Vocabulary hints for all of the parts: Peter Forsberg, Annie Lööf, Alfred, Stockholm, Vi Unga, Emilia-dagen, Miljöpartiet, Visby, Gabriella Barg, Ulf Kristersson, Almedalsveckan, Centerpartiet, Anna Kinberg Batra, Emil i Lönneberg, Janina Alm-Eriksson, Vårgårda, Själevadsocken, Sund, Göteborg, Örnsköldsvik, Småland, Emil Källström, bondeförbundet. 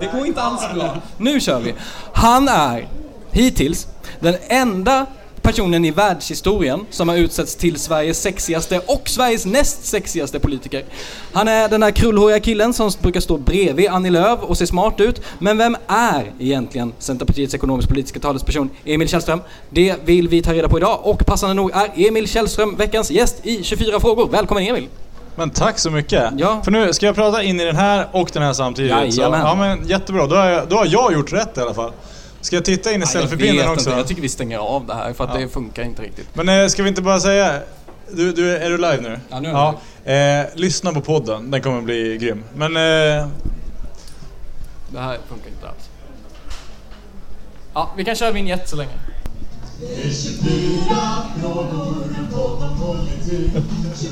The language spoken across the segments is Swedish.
Det går inte alls bra. Nu kör vi. Han är hittills den enda personen i världshistorien som har utsetts till Sveriges sexigaste och Sveriges näst sexigaste politiker. Han är den här krullhåriga killen som brukar stå bredvid Annie Lööf och se smart ut. Men vem är egentligen Centerpartiets ekonomisk-politiska talesperson Emil Källström? Det vill vi ta reda på idag, och passande nog är Emil Källström veckans gäst i 24 frågor. Välkommen Emil! Men tack så mycket. Ja. För nu ska jag prata in i den här och den här samtidigt. Så, ja, men jättebra. Då har jag gjort rätt i alla fall. Ska jag titta in i selfie-bilden också? Inte. Jag tycker vi stänger av det här för att det funkar inte riktigt. Men ska vi inte bara säga, du är du live nu? Ja, nu är jag live. Lyssna på podden, den kommer bli grym. Men det här funkar inte alls. Ja, vi kan köra vignett så länge. Det är 24 frågor, en podd om politik.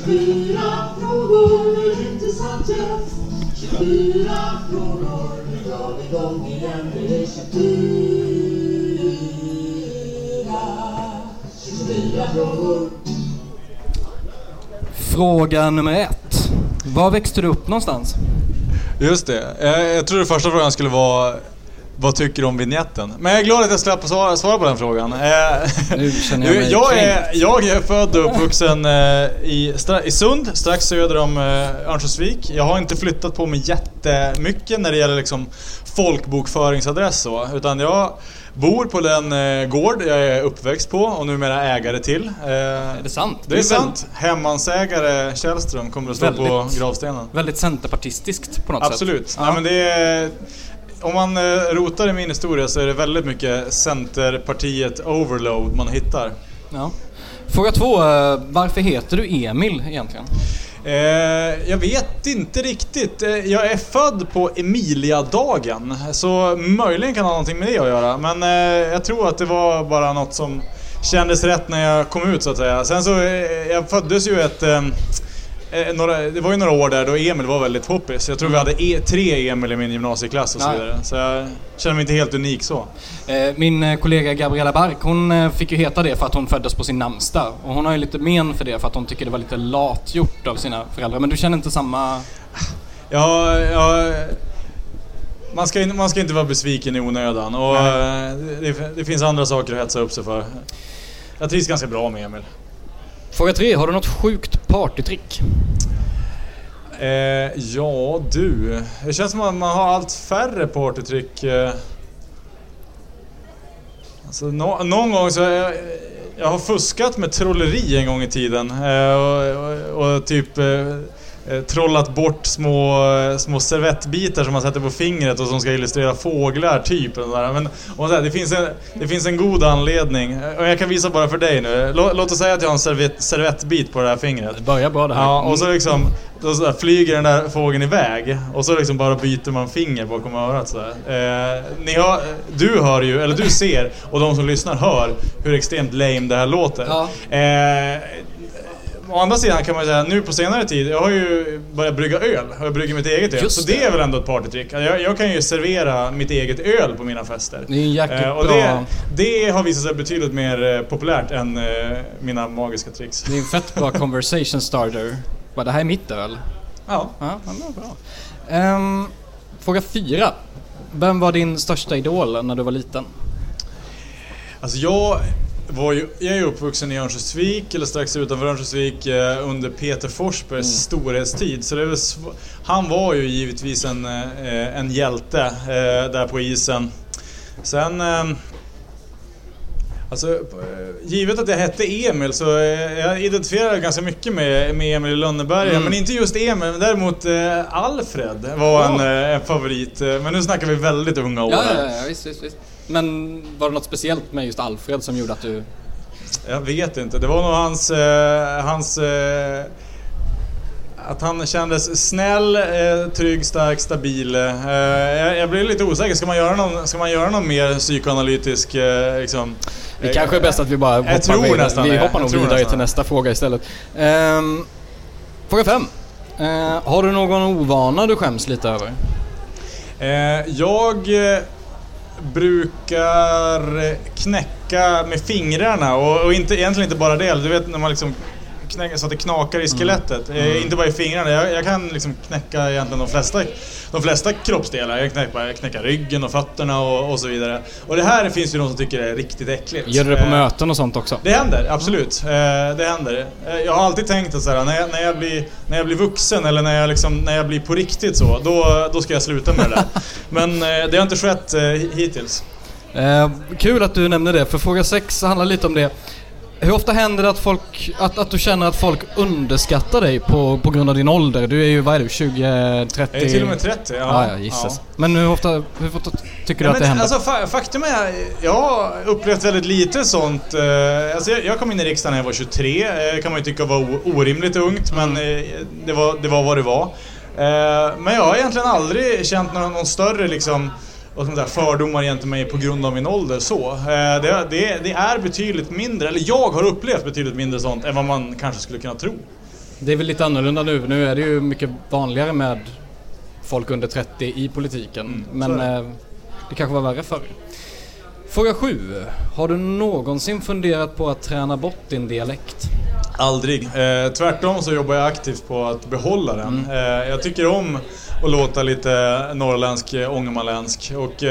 24 frågor, är inte sant gäst. 24 frågor, nu gör vi dem igen. Det är 24 frågor. Fråga nummer 1. Var växte du upp någonstans? Just det, jag tror den första frågan skulle vara: vad tycker du om vignetten? Men jag är glad att jag slapp svara på den frågan. Nu känner jag mig jag är född och uppvuxen i Sund, strax söder om Örnsköldsvik. Jag har inte flyttat på mig jättemycket när det gäller liksom folkbokföringsadress så, utan jag bor på den gård jag är uppväxt på och numera ägare till. Är det sant? Det är sant. Hemmansägare Källström kommer att stå väldigt, på gravstenen. Väldigt centerpartistiskt på något sätt. Absolut. Nej, men det är... Om man rotar i min historia så är det väldigt mycket Centerpartiet overload man hittar. Ja. Fråga 2. Varför heter du Emil egentligen? Jag vet inte riktigt. Jag är född på Emilia-dagen, så möjligen kan ha någonting med det att göra. Men jag tror att det var bara något som kändes rätt när jag kom ut så att säga. Sen så jag föddes ju ett... det var ju några år där då Emil var väldigt poppis. Jag tror vi hade tre Emil i min gymnasieklass och så vidare. Så jag känner mig inte helt unik så. Min kollega Gabriella Barg, hon fick ju heta det för att hon föddes på sin namnsdag. Och hon har ju lite men för det för att hon tycker det var lite latgjort av sina föräldrar. Men du känner inte samma... Ja... Man ska inte vara besviken i onödan. Och det finns andra saker att hetsa upp sig för. Jag trivs ganska bra med Emil. Fråga 3. Har du något sjukt partytrick? Ja, du. Det känns som att man har allt färre partytrick. Alltså, någon gång så... Jag har fuskat med trolleri en gång i tiden. Och typ... trollat bort små servettbitar som man sätter på fingret och som ska illustrera fåglar typ. Men det finns en god anledning, och jag kan visa bara för dig nu. Låt oss säga att jag har en servettbit på det här fingret. Det börjar bra det här. Ja, och så liksom då så där, flyger den där fågeln iväg och så liksom bara byter man finger bakom örat så där. Du ser, och de som lyssnar hör hur extremt lame det här låter. Ja. Å andra sidan kan man säga, nu på senare tid, jag har ju börjat brygga öl. Jag brygger mitt eget öl. Så det är väl ändå ett partytrick. Jag kan ju servera mitt eget öl på mina fester. Det är jäkligt och bra. Det har visat sig betydligt mer populärt än mina magiska tricks. Det är en fett bra conversation starter. Bara, det här är mitt öl. Ja bra. Fråga 4. Vem var din största idol när du var liten? Alltså jag... Jag är uppvuxen i Örnsköldsvik, eller strax utanför Örnsköldsvik, under Peter Forsbergs storhetstid. Så det var han var ju givetvis en hjälte där på isen. Sen... Alltså, givet att jag hette Emil så jag identifierade ganska mycket med Emil i Lönneberg, men inte just Emil, men däremot Alfred var en favorit. Men nu snackar vi väldigt unga år. Ja, visst. Men var det något speciellt med just Alfred som gjorde att du... Jag vet inte, det var nog hans att han kändes snäll, trygg, stark, stabil. Jag blev lite osäker. Ska man göra någon mer psykoanalytisk liksom? Det kanske är bäst att vi bara hoppar vidare till nästa fråga istället. Fråga 5. Har du någon ovana du skäms lite över? Jag brukar knäcka med fingrarna och egentligen inte bara det. Du vet när man liksom så att det knakar i skelettet, inte bara i fingrarna. Jag kan liksom knäcka egentligen de flesta kroppsdelar. Jag knäcka ryggen och fötterna och så vidare. Och det här finns ju någon som tycker det är riktigt äckligt. Gör du det på möten och sånt också? Det händer, absolut. Det händer. Jag har alltid tänkt att så här, när jag blir vuxen eller när jag blir på riktigt så, då ska jag sluta med det där. Men det har inte skett hittills. Kul att du nämner det, för fråga 6 handlar lite om det. Hur ofta händer det att du känner att folk underskattar dig på grund av din ålder? Du är ju, vad är du, 20, 30? Jag är till och med 30, ja. Ja, gissas. Ja. Men hur ofta tycker du att det händer? Alltså, faktum är, jag har upplevt väldigt lite sånt. Alltså, jag kom in i riksdagen när jag var 23. Kan man ju tycka var orimligt ungt, men det var vad det var. Men jag har egentligen aldrig känt någon större liksom... och sånt där fördomar gentemot mig på grund av min ålder så. Det är betydligt mindre, eller jag har upplevt betydligt mindre sånt än vad man kanske skulle kunna tro. Det är väl lite annorlunda nu. Nu är det ju mycket vanligare med folk under 30 i politiken. Men det kanske var värre förr. Fråga 7. Har du någonsin funderat på att träna bort din dialekt? Aldrig. Tvärtom så jobbar jag aktivt på att behålla den. Jag tycker om att låta lite norrländsk, ångermanländsk. Och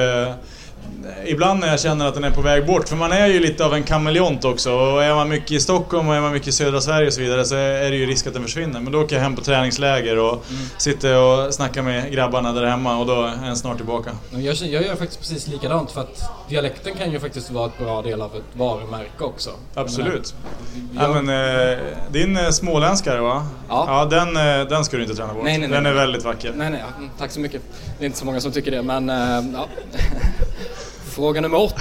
ibland när jag känner att den är på väg bort. För man är ju lite av en kameleont också. Och är man mycket i Stockholm och är man mycket i södra Sverige och så vidare, så är det ju risk att den försvinner. Men då åker jag hem på träningsläger och sitter och snackar med grabbarna där hemma. Och då är jag snart tillbaka. Jag gör faktiskt precis likadant. För att dialekten kan ju faktiskt vara ett bra del av ett varumärke också. Absolut. Men din småländskare, va? Ja, den ska du inte träna bort. Nej. Den är väldigt vacker. Nej, ja. Tack så mycket. Det är inte så många som tycker det, men ja. Fråga nummer 8.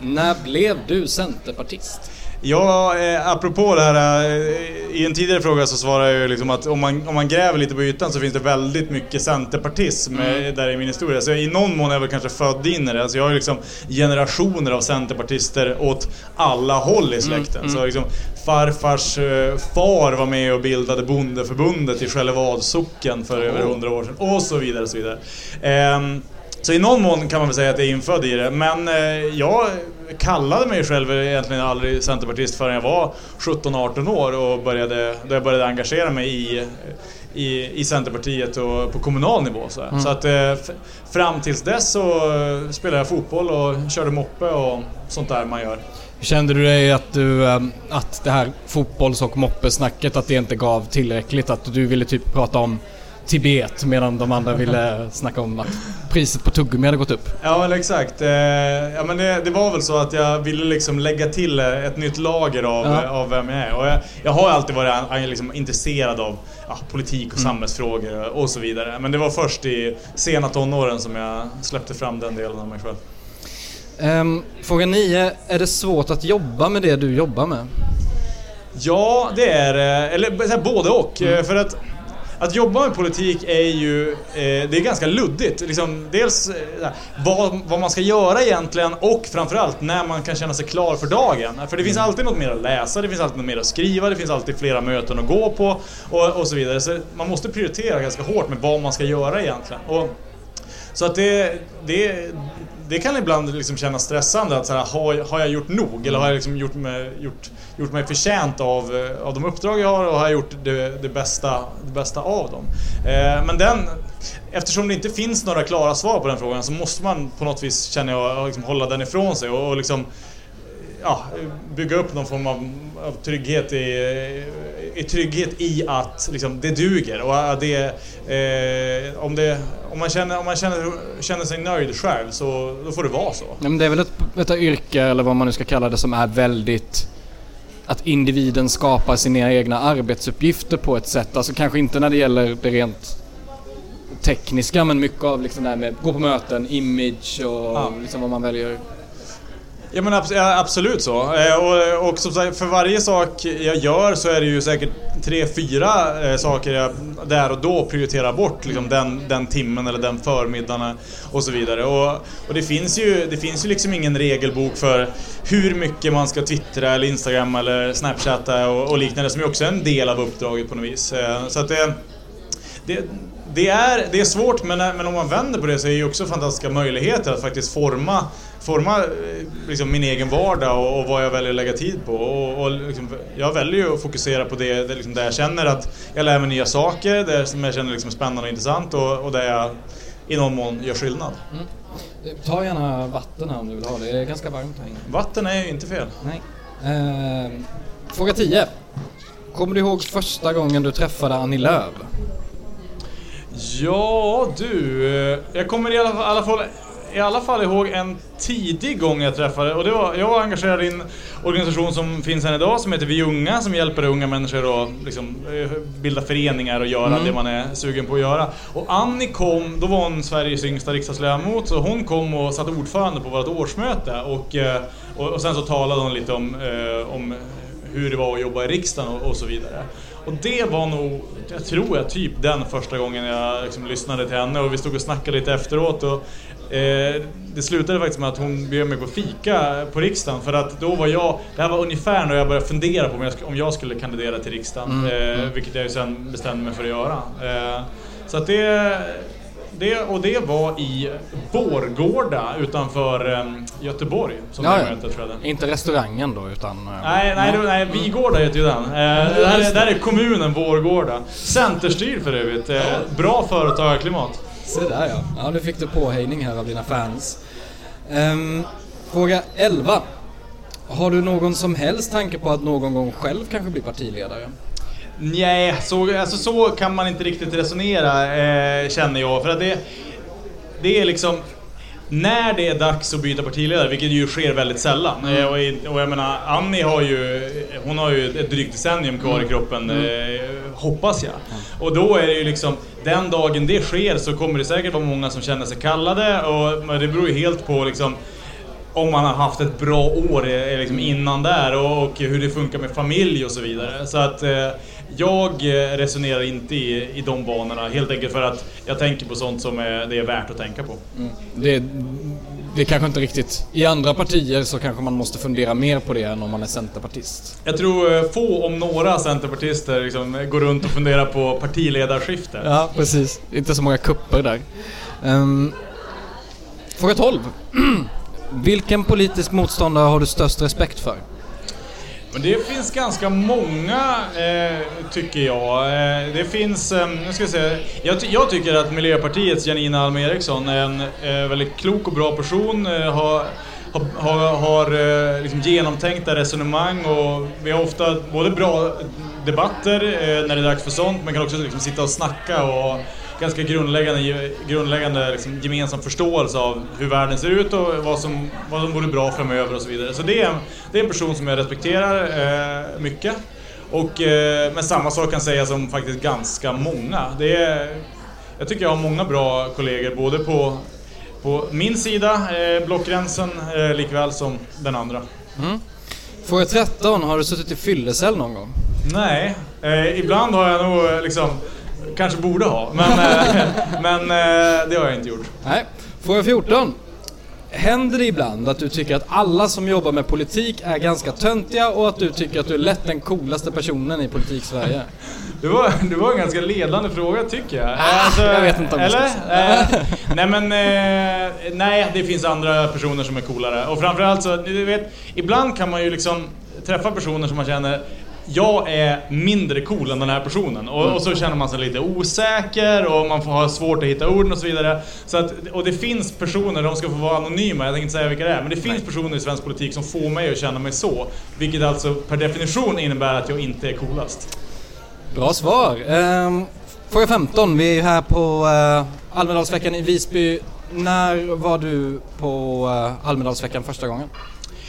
När blev du centerpartist? Ja, apropå det här, i en tidigare fråga så svarade jag ju liksom att om man gräver lite på ytan så finns det väldigt mycket centerpartism där i min historia. Så i någon mån är jag väl kanske född in i det. Alltså jag har ju liksom generationer av centerpartister åt alla håll i släkten. Så liksom farfars far var med och bildade bondeförbundet i Själevadsocken för över 100 år sedan och så vidare och så vidare. Så i någon mån kan man väl säga att jag är infödd i det. Men jag kallade mig själv egentligen aldrig centerpartist förrän jag var 17-18 år och började engagera mig i Centerpartiet och på kommunal nivå. Så att fram tills dess så spelade jag fotboll och körde moppe och sånt där man gör. Kände du dig att det här fotbolls- och moppesnacket, att det inte gav tillräckligt, att du ville typ prata om Tibet medan de andra ville snacka om att priset på tuggummi hade gått upp? Ja, men exakt. Ja, men det var väl så att jag ville liksom lägga till ett nytt lager av vem jag är. Och jag har alltid varit liksom intresserad av politik och samhällsfrågor och så vidare. Men det var först i sena tonåren som jag släppte fram den delen av mig själv. Fråga 9. Är det svårt att jobba med det du jobbar med? Ja, det är eller både och. För att jobba med politik är ju det är ganska luddigt liksom, dels vad man ska göra egentligen och framförallt när man kan känna sig klar för dagen. För det finns alltid något mer att läsa, det finns alltid något mer att skriva, det finns alltid flera möten att gå på och så vidare. Så man måste prioritera ganska hårt med vad man ska göra egentligen. Och så att det kan ibland liksom kännas stressande att så här, har jag gjort nog, eller har jag liksom gjort mig förtjänt av de uppdrag jag har, och har jag gjort det bästa av dem. Men eftersom det inte finns några klara svar på den frågan så måste man på något vis, känner jag, liksom hålla den ifrån sig och liksom bygga upp någon form av trygghet i trygghet i att liksom, det duger och om man känner sig nöjd själv, så då får det vara så. Ja, men det är väl ett yrke eller vad man nu ska kalla det, som är väldigt att individen skapar sina egna arbetsuppgifter på ett sätt, alltså kanske inte när det gäller det rent tekniska, men mycket av liksom det här med gå på möten, image och liksom vad man väljer. Ja, men absolut så. Och som sagt, för varje sak jag gör så är det ju säkert 3-4 saker jag där och då prioriterar bort liksom, den timmen eller den förmiddagen och så vidare. Och det finns ju liksom ingen regelbok för hur mycket man ska twittra eller Instagram eller Snapchatta och liknande, som är också en del av uppdraget på något vis. Så att det är svårt, men om man vänder på det så är det ju också fantastiska möjligheter att faktiskt forma liksom min egen vardag och vad jag väljer att lägga tid på. Och liksom, jag väljer ju att fokusera på det liksom, där jag känner att jag lär mig nya saker, där som jag känner liksom spännande och intressant och där jag i någon mån gör skillnad. Mm. Ta gärna vatten här om du vill ha det. Det är ganska varmt här inne. Vatten är ju inte fel. Nej. Fråga 10. Kommer du ihåg första gången du träffade Annie Lööf? Ja, du. Jag kommer i alla fall ihåg en tidig gång jag träffade, och det var, jag var engagerad i en organisation som finns än idag som heter Vi Unga, som hjälper unga människor att liksom, bilda föreningar och göra det man är sugen på att göra. Och Annie kom, då var hon Sveriges yngsta riksdagsledamot, så hon kom och satt ordförande på vårt årsmöte och sen så talade hon lite om hur det var att jobba i riksdagen och så vidare. Och det var nog, jag tror jag, typ den första gången jag liksom lyssnade till henne, och vi stod och snackade lite efteråt och det slutade faktiskt med att hon bjöd mig på fika på riksdagen, för att då var jag, det här var ungefär när jag började fundera på om jag skulle kandidera till riksdagen, vilket jag ju sen bestämde mig för att göra. Så att det var i Vårgårda utanför Göteborg som det mötet, tror jag. Inte restaurangen då, utan nej, Vigårda heter ju den. Där är kommunen Vårgårda. Centerstyr för övrigt. Bra företagarklimat. Så där ja. Ja, nu fick du påhejning här av dina fans. Fråga 11. Har du någon som helst tanke på att någon gång själv kanske bli partiledare? Nej, så kan man inte riktigt resonera, känner jag. För att det är liksom, när det är dags att byta partiledare, vilket ju sker väldigt sällan. Och jag menar, Annie har ju ett drygt decennium kvar i kroppen, hoppas jag. Och då är det ju liksom, den dagen det sker så kommer det säkert vara många som känner sig kallade. Men det beror ju helt på liksom, om man har haft ett bra år liksom innan där och hur det funkar med familj och så vidare. Så att jag resonerar inte i de banorna, helt enkelt för att jag tänker på sånt som det är värt att tänka på. Mm. Det är kanske inte riktigt, i andra partier så kanske man måste fundera mer på det än om man är centerpartist. Jag tror få om några centerpartister liksom går runt och funderar på partiledarskifte. Ja, precis. Inte så många kupper där. Fråga 12. Vilken politisk motståndare har du störst respekt för? Men det finns ganska många, tycker jag. Det finns, jag tycker att Miljöpartiets Janina Alm-Eriksson är en väldigt klok och bra person. Har liksom genomtänkta resonemang, och vi har ofta både bra debatter när det är dags för sånt, men kan också liksom sitta och snacka och ganska grundläggande liksom gemensam förståelse av hur världen ser ut och vad som vore bra framöver och så vidare. Så det är en person som jag respekterar mycket. Och men samma sak kan sägas om faktiskt ganska många. Jag tycker jag har många bra kollegor, både på min sida, blockgränsen, likväl som den andra. Mm. Fråga 13, har du suttit i fyllecell någon gång? Nej, ibland har jag nog liksom, kanske borde ha, men det har jag inte gjort. Nej. Fråga 14. Händer det ibland att du tycker att alla som jobbar med politik är ganska töntiga och att du tycker att du är lätt den coolaste personen i politik-Sverige? Det var en ganska ledande fråga, tycker jag. Alltså, jag vet inte om eller? Nej, det finns andra personer som är coolare. Och framförallt så, du vet, ibland kan man ju liksom träffa personer som man känner, jag är mindre cool än den här personen. Och så känner man sig lite osäker och man får ha svårt att hitta orden och så vidare. Så att, och det finns personer, de ska få vara anonyma, jag tänker inte säga vilka det är, men det finns personer i svensk politik som får mig att känna mig så. Vilket alltså per definition innebär att jag inte är coolast. Bra svar. Fråga 15, vi är här på Almedalsveckan i Visby. När var du på Almedalsveckan första gången?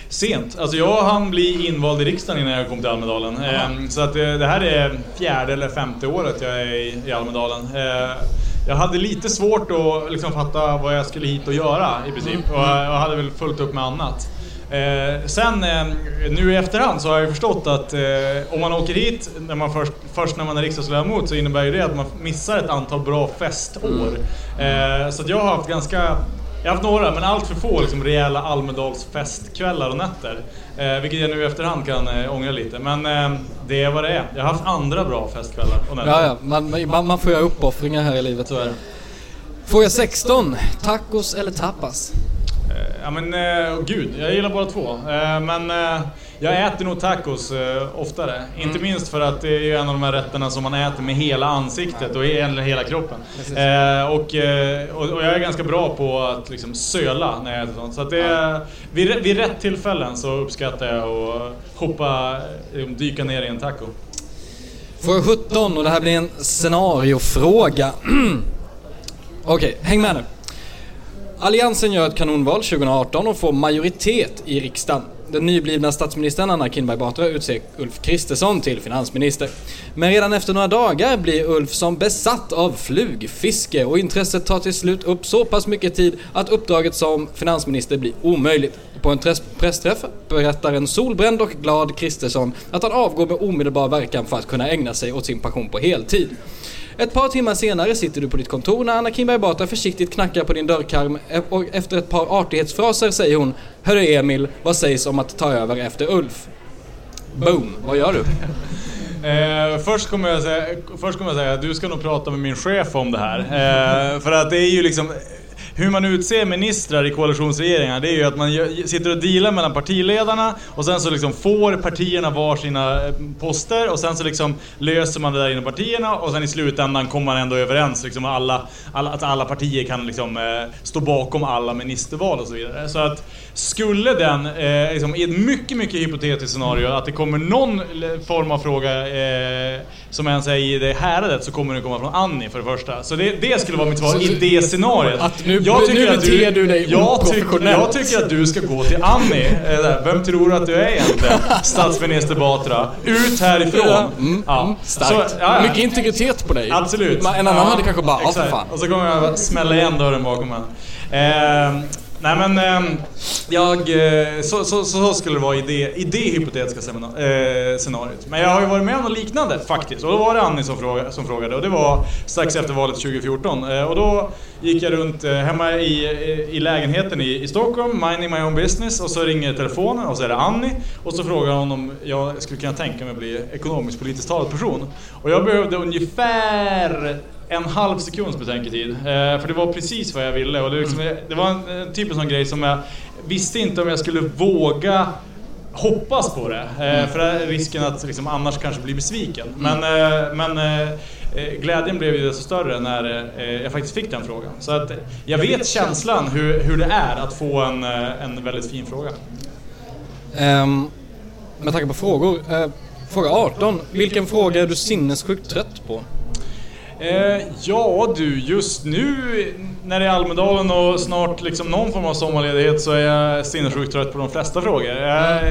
Sent. Alltså jag hann bli invald i riksdagen innan jag kom till Almedalen. Så att det här är fjärde eller femte året jag är i Almedalen. Jag hade lite svårt att liksom fatta vad jag skulle hit och göra i princip. Och jag hade väl fullt upp med annat. Sen nu i efterhand så har jag förstått att om man åker hit när man först när man är riksdagsledamot, så innebär ju det att man missar ett antal bra festår. Så att jag har haft några, men allt för få liksom, rejäla Almedalsfestkvällar och nätter. Vilket jag nu i efterhand kan ångra lite. Men det är vad det är. Jag har haft andra bra festkvällar och nätter. Ja, man får göra uppoffringar här i livet, tyvärr. Fråga 16. Tacos eller tapas? Ja men gud, jag gillar bara två. Men jag äter nog tacos oftare. Inte minst för att det är ju en av de här rätterna som man äter med hela ansiktet och hela kroppen. Och jag är ganska bra på att liksom söla när jag äter sånt. Så att det, vid rätt tillfällen så uppskattar jag att dyka ner i en taco. Fråga 17, och det här blir en scenariofråga. Okej, häng med nu. Alliansen gör ett kanonval 2018 och får majoritet i riksdagen. Den nyblivna statsministern Anna Kinberg Batra utser Ulf Kristersson till finansminister. Men redan efter några dagar blir Ulf som besatt av flugfiske och intresset tar till slut upp så pass mycket tid att uppdraget som finansminister blir omöjligt. På en pressträff berättar en solbränd och glad Kristersson att han avgår med omedelbar verkan för att kunna ägna sig åt sin passion på heltid. Ett par timmar senare sitter du på ditt kontor när Anna Kinberg Batra försiktigt knackar på din dörrkarm och efter ett par artighetsfraser säger hon: "Hörru Emil, vad sägs om att ta över efter Ulf?" Boom, vad gör du? Först kommer jag säga att du ska nog prata med min chef om det här. För att det är ju liksom... Hur man utser ministrar i koalitionsregeringar, det är ju att man sitter och dealar mellan partiledarna och sen så liksom får partierna var sina poster och sen så liksom löser man det där inom partierna och sen i slutändan kommer man ändå överens liksom att alla partier kan liksom stå bakom alla ministerval och så vidare. Så att skulle den liksom, i ett mycket, mycket hypotetiskt scenario att det kommer någon form av fråga som ens är i det häradet, så kommer det komma från Annie för det första. Så det skulle vara mitt svar i det scenariot. Jag tycker att du ska gå till Annie. Vem tror du att du är egentligen? Statsminister Batra. Ut härifrån. Starkt. Så, ja. Mycket integritet på dig. Absolut. En annan hade kanske bara, för fan. Och så kommer jag smälla igen dörren bakom henne. Nej men så skulle det vara i det hypotetiska scenariot. Men jag har ju varit med om något liknande faktiskt. Och då var det Annie som frågade. Och det var strax efter valet 2014. Och då gick jag runt hemma i lägenheten i Stockholm, minding my own business. Och så ringer telefonen och så är det Annie. Och så frågar hon om jag skulle kunna tänka mig att bli ekonomisk politisk talesperson. Och jag behövde ungefär... en halv sekunds betänketid. För det var precis vad jag ville. Och det var en typ av sån grej som jag visste inte om jag skulle våga hoppas på det. För det är risken att liksom, annars kanske bli besviken. Men glädjen blev ju desto större när jag faktiskt fick den frågan. Så att jag vet känslan hur det är att få en väldigt fin fråga. Med tanke på frågor. Fråga 18. Vilken fråga är du sinnessjukt trött på? Just nu när det är Almedalen och snart liksom någon form av sommarledighet, så är jag sinnessjukt trött på de flesta frågor.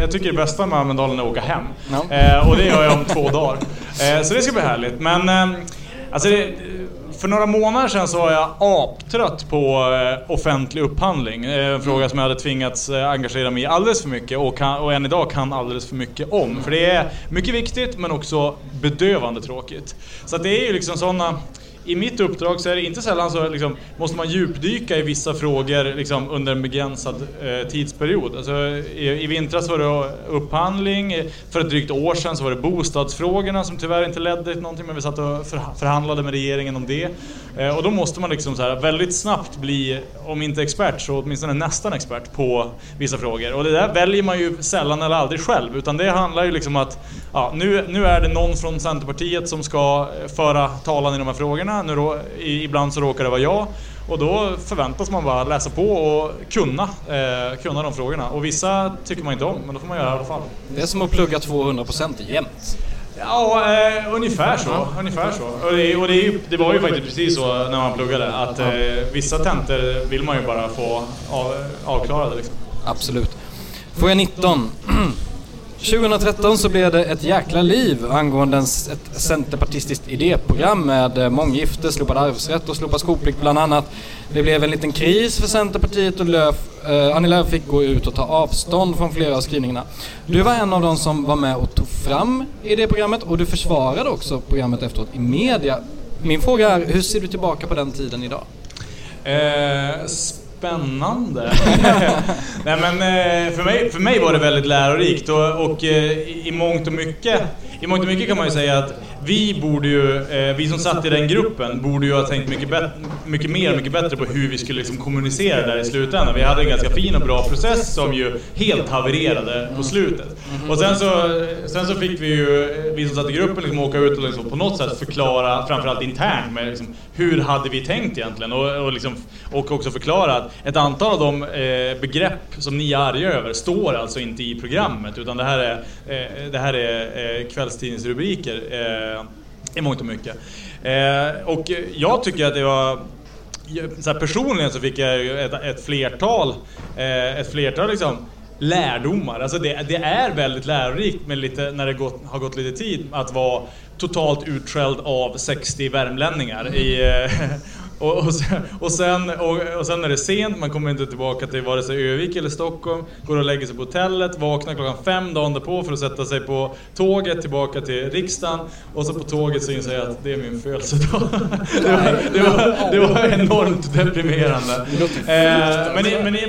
Jag tycker det bästa med Almedalen är att åka hem. No. Och det gör jag om 2 dagar. Så det ska bli härligt. Men för några månader sedan så var jag aptrött på offentlig upphandling. En fråga som jag hade tvingats engagera mig i alldeles för mycket och än idag kan alldeles för mycket om. För det är mycket viktigt men också bedövande tråkigt. Så att det är ju liksom sådana... i mitt uppdrag så är det inte sällan så liksom, måste man djupdyka i vissa frågor liksom, under en begränsad tidsperiod. Alltså, i vintras var det upphandling, för ett drygt år sedan så var det bostadsfrågorna som tyvärr inte ledde till någonting, men vi satt och förhandlade med regeringen om det. Och då måste man liksom så här, väldigt snabbt bli, om inte expert så åtminstone nästan expert på vissa frågor. Och det där väljer man ju sällan eller aldrig själv, utan det handlar ju liksom att ja, nu är det någon från Centerpartiet som ska föra talan i de här frågorna. Nu då, ibland så råkar det vara jag. Och då förväntas man bara läsa på och kunna de frågorna. Och vissa tycker man inte om, men då får man göra i alla fall. Det är som att plugga 200% jämt. Ja, ungefär så. Och det var ju faktiskt precis så när man pluggade. Att vissa tentor vill man ju bara få avklarade. Liksom. Absolut. Fråga 19. 2013 så blev det ett jäkla liv angående ett centerpartistiskt idéprogram med månggifte, slopad arvsrätt och slopad skolplikt bland annat. Det blev en liten kris för Centerpartiet och Annie Lööf fick gå ut och ta avstånd från flera av skrivningarna. Du var en av de som var med och tog fram idéprogrammet och du försvarade också programmet efteråt i media. Min fråga är, hur ser du tillbaka på den tiden idag? Spännande. Nej, men för mig var det väldigt lärorikt och i mångt och mycket kan man ju säga att vi som satt i den gruppen borde ju ha tänkt mycket bättre på hur vi skulle liksom kommunicera där i slutändan. Vi hade en ganska fin och bra process som ju helt havererade på slutet. Och sen så fick vi som satt i gruppen liksom åka ut och liksom på något sätt förklara, framförallt internt, med liksom hur hade vi tänkt egentligen och också förklara att ett antal av de begrepp som ni är arga över står alltså inte i programmet, utan det här är kvällstidningsrubriker i mångt och mycket. Och jag tycker att det var så här, personligen så fick jag ju ett flertal liksom lärdomar. Alltså det är väldigt lärorikt, men lite när det har gått lite tid att vara totalt utskälld av 60 värmlänningar och sen är det sent, man kommer inte tillbaka till vare sig Övik eller Stockholm, går och lägger sig på hotellet, vaknar klockan 5 dagen därpå för att sätta sig på tåget tillbaka till riksdagen, och så på tåget så inser jag att det är min födelsedag. Det var enormt deprimerande.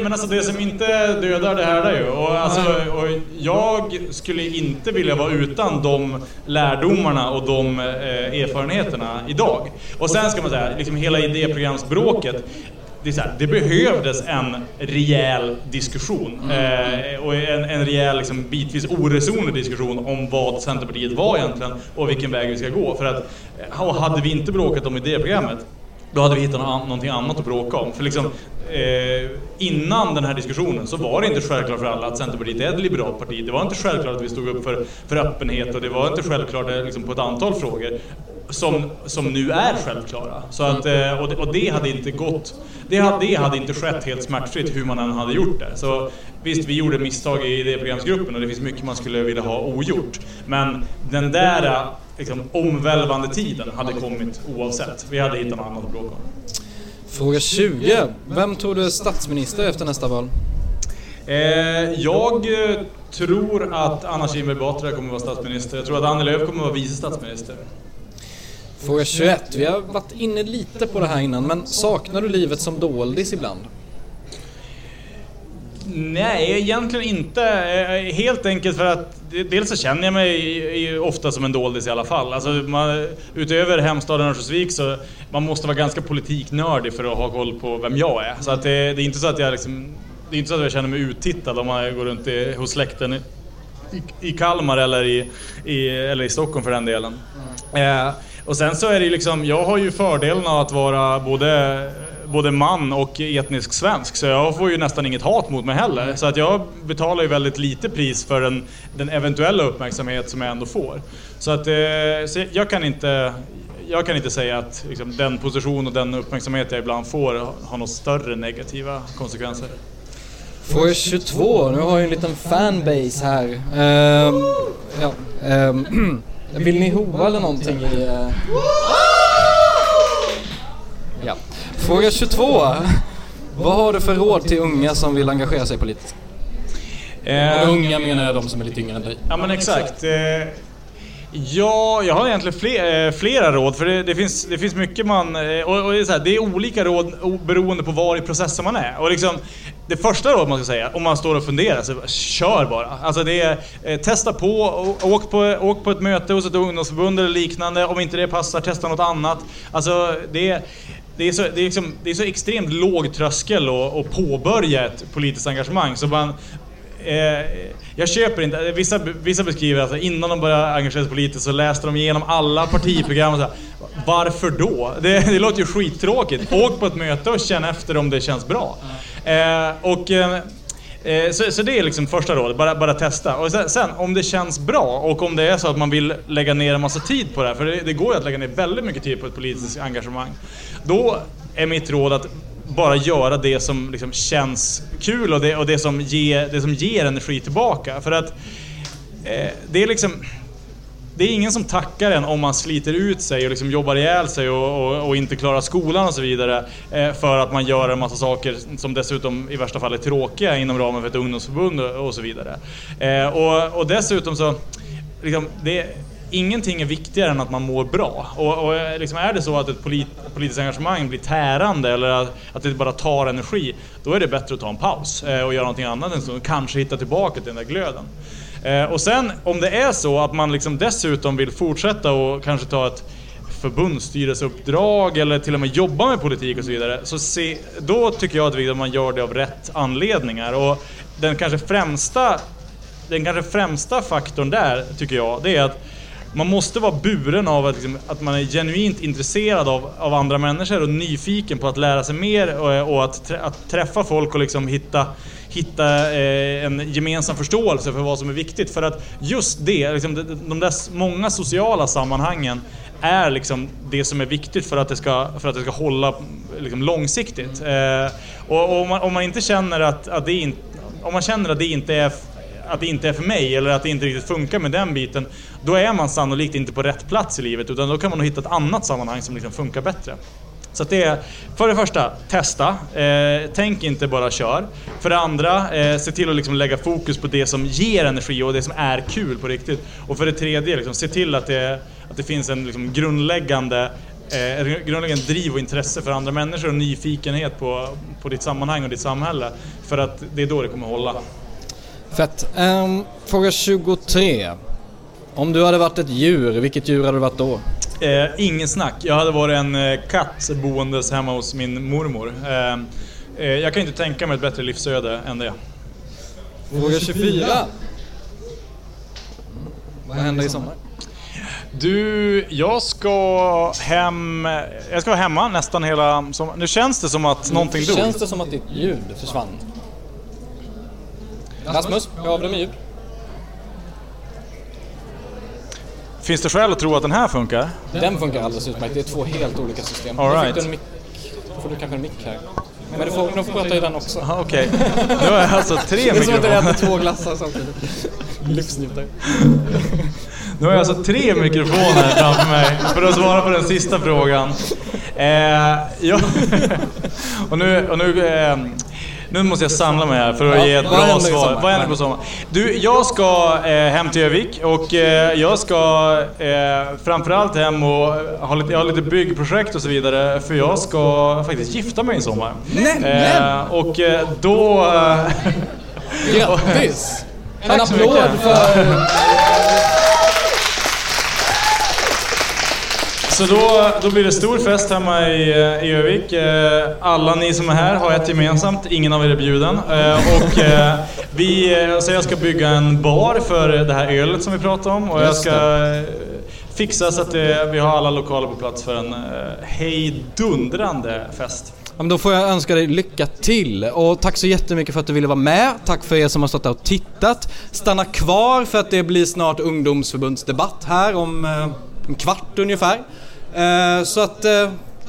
Men alltså det som inte dödar det här där ju, och jag skulle inte vilja vara utan de lärdomarna och de erfarenheterna idag. Och sen ska man säga liksom hela idéprogramsbråket, det är så här, det behövdes en rejäl diskussion och en rejäl liksom, bitvis oresonlig diskussion om vad Centerpartiet var egentligen och vilken väg vi ska gå, för att hade vi inte bråkat om idéprogrammet då hade vi hittat någonting annat att bråka om. För liksom, innan den här diskussionen så var det inte självklart för alla att Centerpartiet är ett liberalt parti. Det var inte självklart att vi stod upp för öppenhet, och det var inte självklart liksom, på ett antal frågor som nu är självklara. Så att, och det hade inte gått. Det hade inte skett helt smärtfritt hur man än hade gjort det. Så visst, vi gjorde misstag i det programsgruppen och det finns mycket man skulle vilja ha ogjort. Men den där liksom, omvälvande tiden hade kommit oavsett. Vi hade hittat något annat att bråka om. Fråga 20. Vem tror du är statsminister efter nästa val? Jag tror att Anna Kinberg Batra kommer att vara statsminister. Jag tror att Annie Lööf kommer att vara vice statsminister. Fråga 21. Vi har varit inne lite på det här innan, men saknar du livet som doldis ibland? Nej, egentligen inte. Helt enkelt för att dels så känner jag mig ofta som en doldis i alla fall. Alltså utöver hemstaden Örnsköldsvik så man måste vara ganska politiknördig för att ha koll på vem jag är. Så att det är inte så att jag liksom, det är inte så att jag känner mig uttittad om man går runt hos släkten i Kalmar eller i Stockholm för den delen. Och sen så är det liksom, jag har ju fördelen av att vara både man och etnisk svensk, så jag får ju nästan inget hat mot mig heller, så att jag betalar ju väldigt lite pris för den eventuella uppmärksamhet som jag ändå får. Så att så jag kan inte säga att liksom, den position och den uppmärksamhet jag ibland får har några större negativa konsekvenser. Fråga 22, nu har jag en liten fanbase här. Vill ni hova eller någonting? Ja. Fråga 22. Vad har du för råd till unga som vill engagera sig politiskt? Unga menar jag de som är lite yngre än dig. Ja men exakt. Ja, jag har egentligen flera råd, för det finns mycket man... Och det, det är olika råd beroende på var i processen man är. Och liksom, det första råd man ska säga, om man står och funderar, så kör bara. Alltså det är, testa på, åk på ett möte hos ett ungdomsförbund eller liknande. Om inte det passar, testa något annat. Alltså det är så extremt låg tröskel att påbörja ett politiskt engagemang. Så man... jag köper inte, vissa beskriver att innan de började engagera sig politiskt så läste de igenom alla partiprogram och så här, varför då? Det låter ju skittråkigt. Åk på ett möte och känn efter om det känns bra. Så det är liksom första rådet, bara testa. Och sen om det känns bra och om det är så att man vill lägga ner en massa tid på det här, för det går ju att lägga ner väldigt mycket tid på ett politiskt engagemang, då är mitt råd att bara göra det som liksom känns kul och det som ger energi tillbaka. För att det är liksom... Det är ingen som tackar en om man sliter ut sig och liksom jobbar ihjäl sig och inte klarar skolan och så vidare, för att man gör en massa saker som dessutom i värsta fall är tråkiga inom ramen för ett ungdomsförbund och så vidare. Och dessutom så... Liksom, ingenting är viktigare än att man mår bra. Och liksom, är det så att ett politiskt engagemang blir tärande eller att det bara tar energi, då är det bättre att ta en paus och göra någonting annat än så, kanske hitta tillbaka till den där glöden. Och sen om det är så att man liksom dessutom vill fortsätta och kanske ta ett förbundsstyrelseuppdrag eller till och med jobba med politik och så vidare, så då tycker jag att det är viktigt att man gör det av rätt anledningar. Och den kanske främsta faktorn där, tycker jag, det är att man måste vara buren av att man är genuint intresserad av andra människor och nyfiken på att lära sig mer och att träffa folk och liksom hitta en gemensam förståelse för vad som är viktigt. För att just det, liksom, de där många sociala sammanhangen är liksom det som är viktigt för att det ska hålla liksom långsiktigt. Och om man inte känner att det inte är för mig, eller att det inte riktigt funkar med den biten, då är man sannolikt inte på rätt plats i livet, utan då kan man hitta ett annat sammanhang som liksom funkar bättre. Så att det är, för det första, testa. Tänk inte, bara kör. För det andra, se till att liksom lägga fokus på det som ger energi och det som är kul på riktigt. Och för det tredje, liksom, se till att det finns en liksom grundläggande driv och intresse för andra människor och nyfikenhet på ditt sammanhang och ditt samhälle. För att det är då det kommer hålla. Fett. Fråga 23. Om du hade varit ett djur, vilket djur hade du varit då? Ingen snack. Jag hade varit en katt boendes hemma hos min mormor. Jag kan inte tänka mig ett bättre livsöde än det. Fråga 24. Vad händer i sommar? Du, jag ska vara hemma nästan hela sommaren. Nu känns det som att någonting dog. Känns det som att ditt ljud försvann? Rasmus, jag avbryter med ljud. Finns det skäl att tro att den här funkar? Den funkar alldeles utmärkt. Det är två helt olika system. All right. Får du kanske en mic här? Men du får prata i den också. Okej. Okay. Då är alltså 3 mikrofoner. Det är som att två glassar samtidigt. Lyxnjuter. Nu har jag alltså 3 mikrofoner framför mig för att svara på den sista frågan. Ja. Nu måste jag samla mig här för att ge ett bra svar. Vad händer på sommaren? Du, jag ska hem till Övik och jag ska framförallt hem och ha lite byggprojekt och så vidare, för jag ska faktiskt gifta mig i sommar. Och då... Grattis! En applåd för... Så då blir det stor fest hemma i Övik. Alla ni som är här har ett gemensamt. Ingen av er är bjuden. Så jag ska bygga en bar för det här ölet som vi pratar om. Och jag ska fixa så att vi har alla lokaler på plats för en hejdundrande fest. Ja, men då får jag önska dig lycka till. Och tack så jättemycket för att du ville vara med. Tack för er som har stått där och tittat. Stanna kvar för att det blir snart ungdomsförbundsdebatt här om... en kvart ungefär. Så att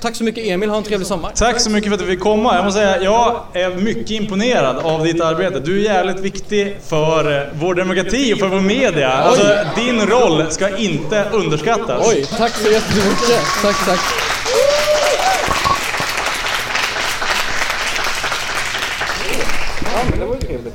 tack så mycket, Emil, ha en trevlig sommar. Tack så mycket för att du fick komma. Jag måste säga, jag är mycket imponerad av ditt arbete. Du är jävligt viktig för vår demokrati och för vår media. Alltså, din roll ska inte underskattas. Oj, tack så jättemycket. Tack. Ja, men det var ju trevligt.